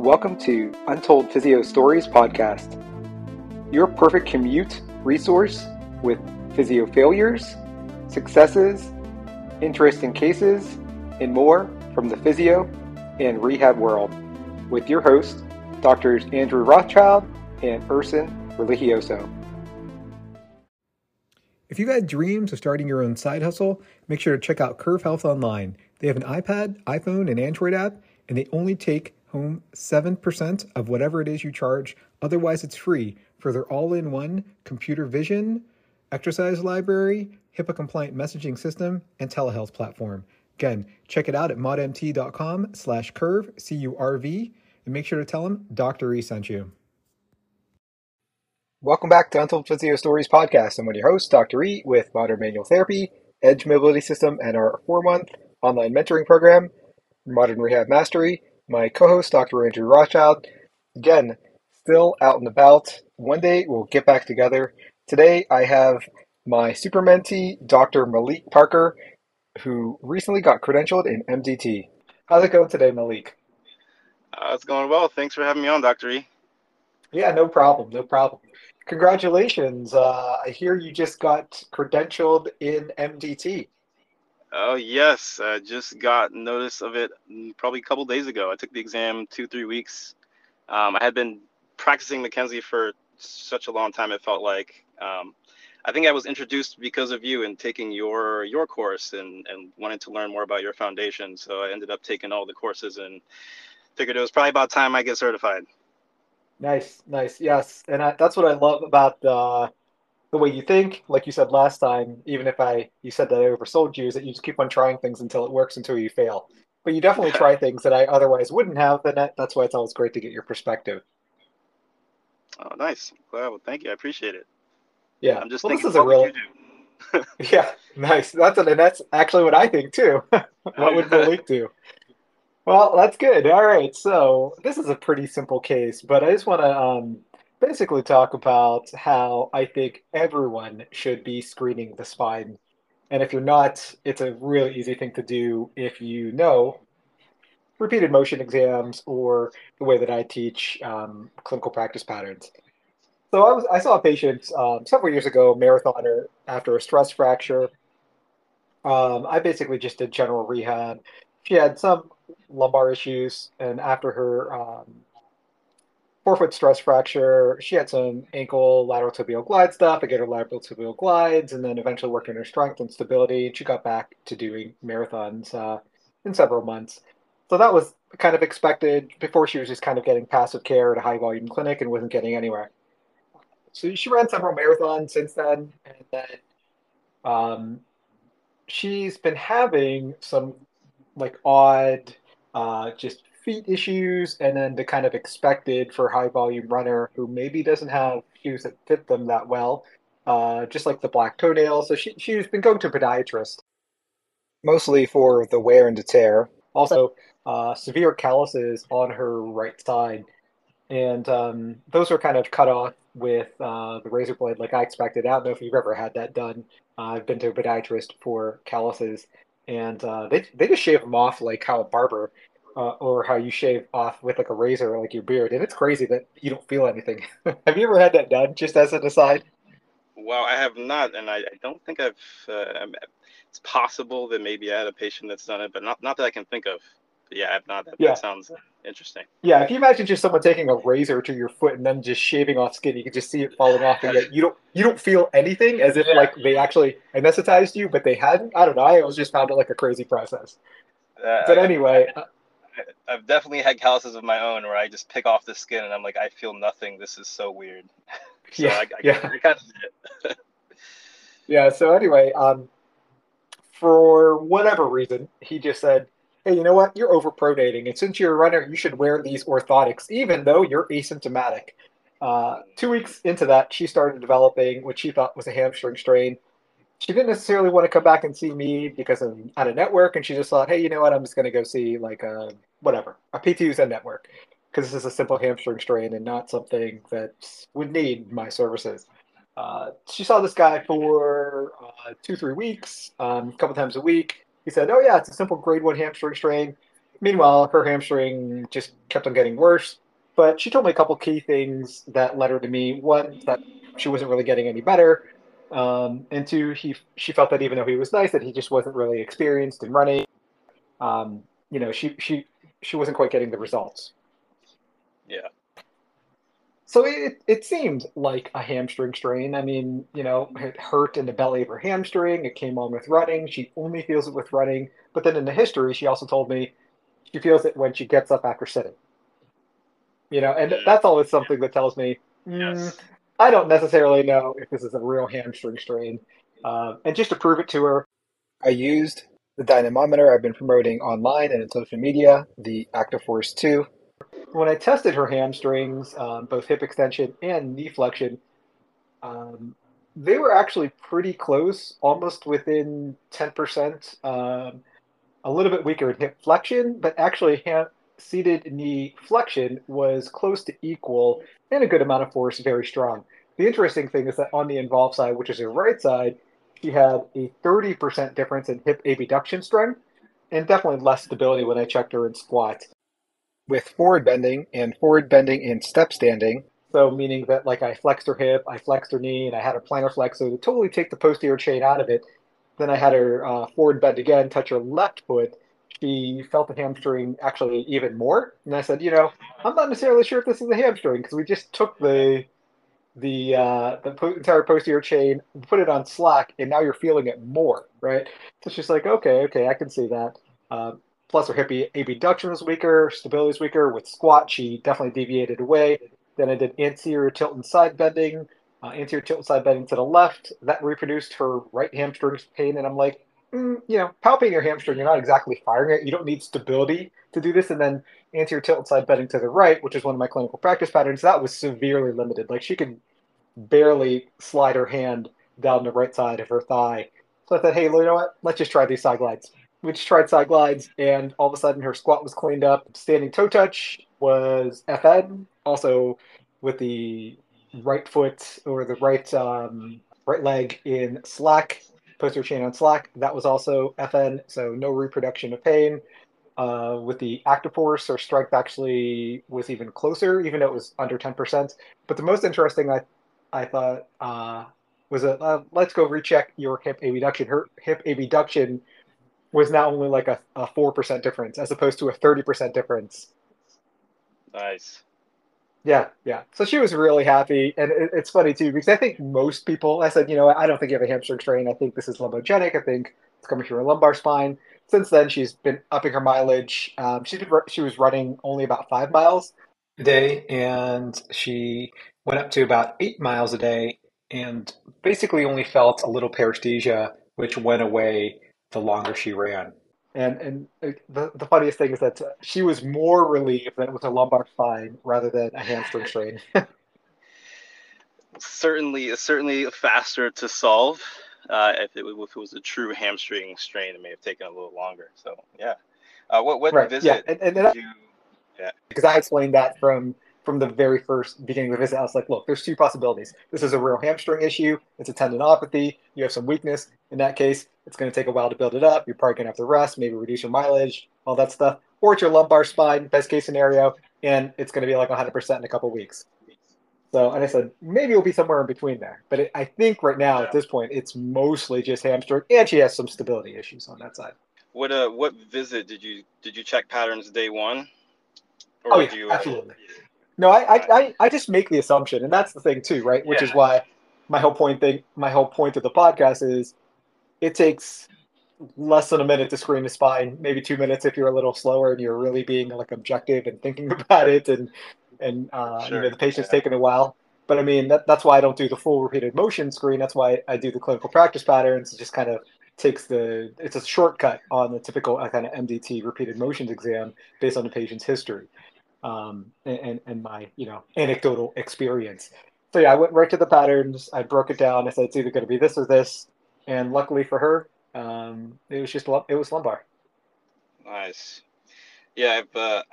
Welcome to Untold Physio Stories Podcast, your perfect commute resource with physio failures, successes, interesting cases, and more from the physio and rehab world with your hosts, Drs. Andrew Rothschild and Erson Religioso. If you've had dreams of starting your own side hustle, make sure to check out Curve Health Online. They have an iPad, iPhone, and Android app, and they only take home 7% of whatever it is you charge. Otherwise, it's free for their all-in-one computer vision, exercise library, HIPAA-compliant messaging system, and telehealth platform. Again, check it out at modmt.com/curve, C-U-R-V, and make sure to tell them Dr. E sent you. Welcome back to Untold Physio Stories Podcast. I'm your host, Dr. E, with Modern Manual Therapy, Edge Mobility System, and our 4-month online mentoring program, Modern Rehab Mastery. My co-host, Dr. Andrew Rothschild, again, still out and about. One day we'll get back together. Today I have my super mentee, Dr. Malik Parker, who recently got credentialed in MDT. How's it going today, Malik? It's going well. Thanks for having me on, Dr. E. Yeah, no problem. No problem. Congratulations. I hear you just got credentialed in MDT. Oh, yes. I just got notice of it probably a couple days ago. I took the exam 2-3 weeks. I had been practicing McKenzie for such a long time, it felt like. I think I was introduced because of you and taking your course and wanted to learn more about your foundation. So I ended up taking all the courses and figured it was probably about time I get certified. Nice, nice. Yes. And that's what I love about the way you think, like you said last time, even if you said that I oversold you, is that you just keep on trying things until it works, until you fail. But you definitely try things that I otherwise wouldn't have, and that's why it's always great to get your perspective. Oh, nice. Well, thank you. I appreciate it. Yeah. I'm just thinking, what would you do? Yeah, nice. That's actually what I think, too. What would Malik do? Well, that's good. All right. So this is a pretty simple case, but I just want to basically talk about how I think everyone should be screening the spine. And if you're not, it's a really easy thing to do if you know repeated motion exams or the way that I teach clinical practice patterns. So I saw a patient several years ago, marathoner, after a stress fracture. I basically just did general rehab. She had some lumbar issues, and after her forefoot stress fracture, she had some ankle lateral tibial glide stuff. I get her lateral tibial glides and then eventually worked on her strength and stability. She got back to doing marathons in several months. So that was kind of expected. Before, she was just kind of getting passive care at a high volume clinic and wasn't getting anywhere. So she ran several marathons since then. And then she's been having some like odd just feet issues, and then the kind of expected for high volume runner who maybe doesn't have shoes that fit them that well, just like the black toenail. So she's been going to a podiatrist mostly for the wear and the tear. Also severe calluses on her right side, and those are kind of cut off with the razor blade like I expected. I don't know if you've ever had that done. I've been to a podiatrist for calluses, and they just shave them off like how a barber or how you shave off with like a razor, like your beard. And it's crazy that you don't feel anything. Have you ever had that done, just as an aside? Well, I have not. And I don't think I've, it's possible that maybe I had a patient that's done it, but not that I can think of. But yeah, I've not. That sounds interesting. Yeah. If you imagine just someone taking a razor to your foot and then just shaving off skin, you can just see it falling off. And yet you don't feel anything, as if like they actually anesthetized you, but they hadn't. I don't know. I always just found it like a crazy process. But anyway, I've definitely had calluses of my own where I just pick off the skin and I'm like, I feel nothing. This is so weird. So yeah. I kind of did it. Yeah. So anyway, for whatever reason, he just said, hey, you know what? You're overpronating. And since you're a runner, you should wear these orthotics, even though you're asymptomatic. 2 weeks into that, she started developing what she thought was a hamstring strain. She didn't necessarily want to come back and see me because I'm out of network, and she just thought, hey, you know what? I'm just going to go see like a PT who's in network, because this is a simple hamstring strain and not something that would need my services. She saw this guy for 2-3 weeks, a couple times a week. He said, oh, yeah, it's a simple grade 1 hamstring strain. Meanwhile, her hamstring just kept on getting worse. But she told me a couple key things that led her to me. One, that she wasn't really getting any better. And two, she felt that even though he was nice, that he just wasn't really experienced in running. You know, she wasn't quite getting the results. Yeah. So it seemed like a hamstring strain. I mean, you know, it hurt in the belly of her hamstring. It came on with running. She only feels it with running. But then in the history, she also told me she feels it when she gets up after sitting. You know, and that's always something that tells me, yes, I don't necessarily know if this is a real hamstring strain. And just to prove it to her, I used the dynamometer I've been promoting online and in social media, the Actiforce 2. When I tested her hamstrings, both hip extension and knee flexion, they were actually pretty close, almost within 10%. A little bit weaker in hip flexion, but actually seated knee flexion was close to equal and a good amount of force, very strong. The interesting thing is that on the involved side, which is her right side, she had a 30% difference in hip abduction strength and definitely less stability when I checked her in squat. With forward bending and step standing. So meaning that like I flexed her hip, I flexed her knee, and I had her plantar flex. So to totally take the posterior chain out of it, then I had her forward bend again, touch her left foot. She felt the hamstring actually even more. And I said, you know, I'm not necessarily sure if this is a hamstring because we just took the entire posterior chain, put it on slack, and now you're feeling it more, right? So she's like, okay, I can see that. Plus, her hip abduction was weaker, stability was weaker. With squat, she definitely deviated away. Then I did anterior tilt and side bending, to the left. That reproduced her right hamstring pain. And I'm like, you know, palpating your hamstring, you're not exactly firing it. You don't need stability to do this. And then anterior tilt and side bending to the right, which is one of my clinical practice patterns, that was severely limited. Like, she could barely slide her hand down the right side of her thigh. So I thought, hey, you know what? Let's just try these side glides. We just tried side glides, and all of a sudden her squat was cleaned up. Standing toe touch was FN, also with the right foot or the right leg in slack, posterior chain on slack. That was also FN, so no reproduction of pain. With the Actiforce, her strength actually was even closer, even though it was under 10%. But the most interesting I thought was let's go recheck your hip abduction. Her hip abduction was now only like a 4% difference as opposed to a 30% difference. Nice. Yeah. So she was really happy. And it's funny, too, because I think most people, I said, you know, I don't think you have a hamstring strain. I think this is lumbogenic. I think it's coming through her lumbar spine. Since then, she's been upping her mileage. She was running only about 5 miles a day, and she went up to about 8 miles a day and basically only felt a little paresthesia, which went away the longer she ran. And the funniest thing is that she was more relieved that it was a lumbar spine rather than a hamstring strain. Certainly faster to solve. If it was a true hamstring strain, it may have taken a little longer. So yeah. What visit? Yeah, and because I explained that from the very first beginning of the visit. I was like, look, there's two possibilities. This is a real hamstring issue. It's a tendinopathy. You have some weakness. In that case, it's going to take a while to build it up. You're probably going to have to rest, maybe reduce your mileage, all that stuff. Or it's your lumbar spine, best case scenario, and it's going to be like 100% in a couple of weeks. So, and I said, maybe it'll be somewhere in between there. But I think right now, at this point, it's mostly just hamstring, and she has some stability issues on that side. What visit did you check patterns day one? Or absolutely. No, I just make the assumption, and that's the thing too, right? Which is why my whole point of the podcast is it takes less than a minute to screen the spine, maybe 2 minutes if you're a little slower and you're really being like objective and thinking about it, and sure, you know, the patient's taking a while. But I mean that's why I don't do the full repeated motion screen. That's why I do the clinical practice patterns. It just kind of takes it's a shortcut on the typical kind of MDT repeated motions exam based on the patient's history. And my, you know, anecdotal experience. So yeah, I went right to the patterns. I broke it down. I said, it's either going to be this or this. And luckily for her, it was lumbar. Nice. Yeah.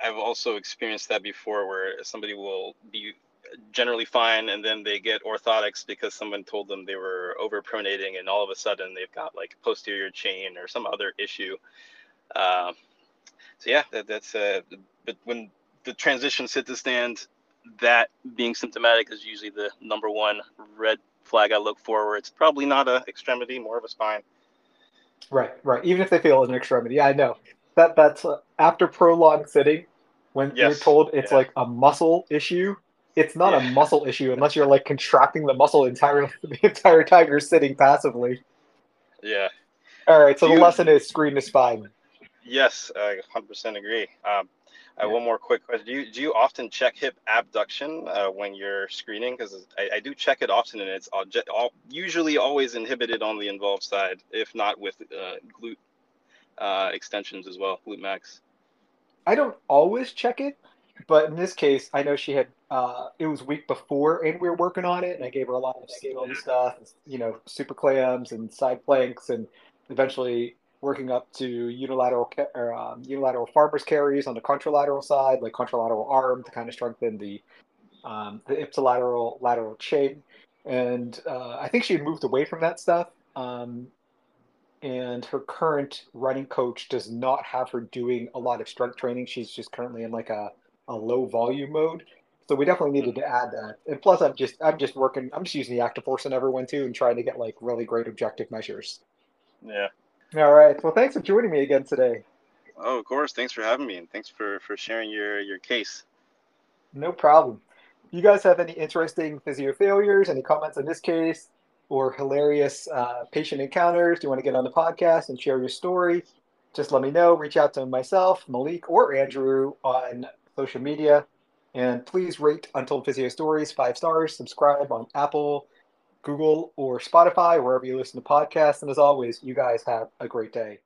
I've also experienced that before where somebody will be generally fine and then they get orthotics because someone told them they were overpronating and all of a sudden they've got like posterior chain or some other issue. So yeah, that's but when the transition sit to stand, that being symptomatic is usually the number one red flag I look for, where it's probably not a extremity, more of a spine. Right. Even if they feel an extremity. Yeah, I know. That's after prolonged sitting, when you're told it's like a muscle issue, it's not a muscle issue unless you're like contracting the muscle the entire time you're sitting passively. Yeah. All right. So the lesson is screen the spine. Yes, I 100% agree. I have one more quick question. Do you often check hip abduction when you're screening? Because I do check it often, and it's usually always inhibited on the involved side, if not with glute extensions as well, glute max. I don't always check it, but in this case, I know she had it was week before, and we were working on it, and I gave her a lot of skill and stuff, you know, super clams and side planks, and eventually working up to unilateral farmer's carries on the contralateral side, like contralateral arm to kind of strengthen the ipsilateral lateral chain. And I think she had moved away from that stuff. And her current running coach does not have her doing a lot of strength training. She's just currently in like a low volume mode. So we definitely needed to add that. And plus I'm just using the Actiforce on everyone too and trying to get like really great objective measures. Yeah. All right. Well, thanks for joining me again today. Oh, of course. Thanks for having me, and thanks for sharing your case. No problem. You guys have any interesting physio failures, any comments on this case, or hilarious patient encounters? Do you want to get on the podcast and share your story? Just let me know. Reach out to myself, Malik, or Andrew on social media. And please rate Untold Physio Stories 5 stars. Subscribe on Apple, Google, or Spotify, wherever you listen to podcasts. And as always, you guys have a great day.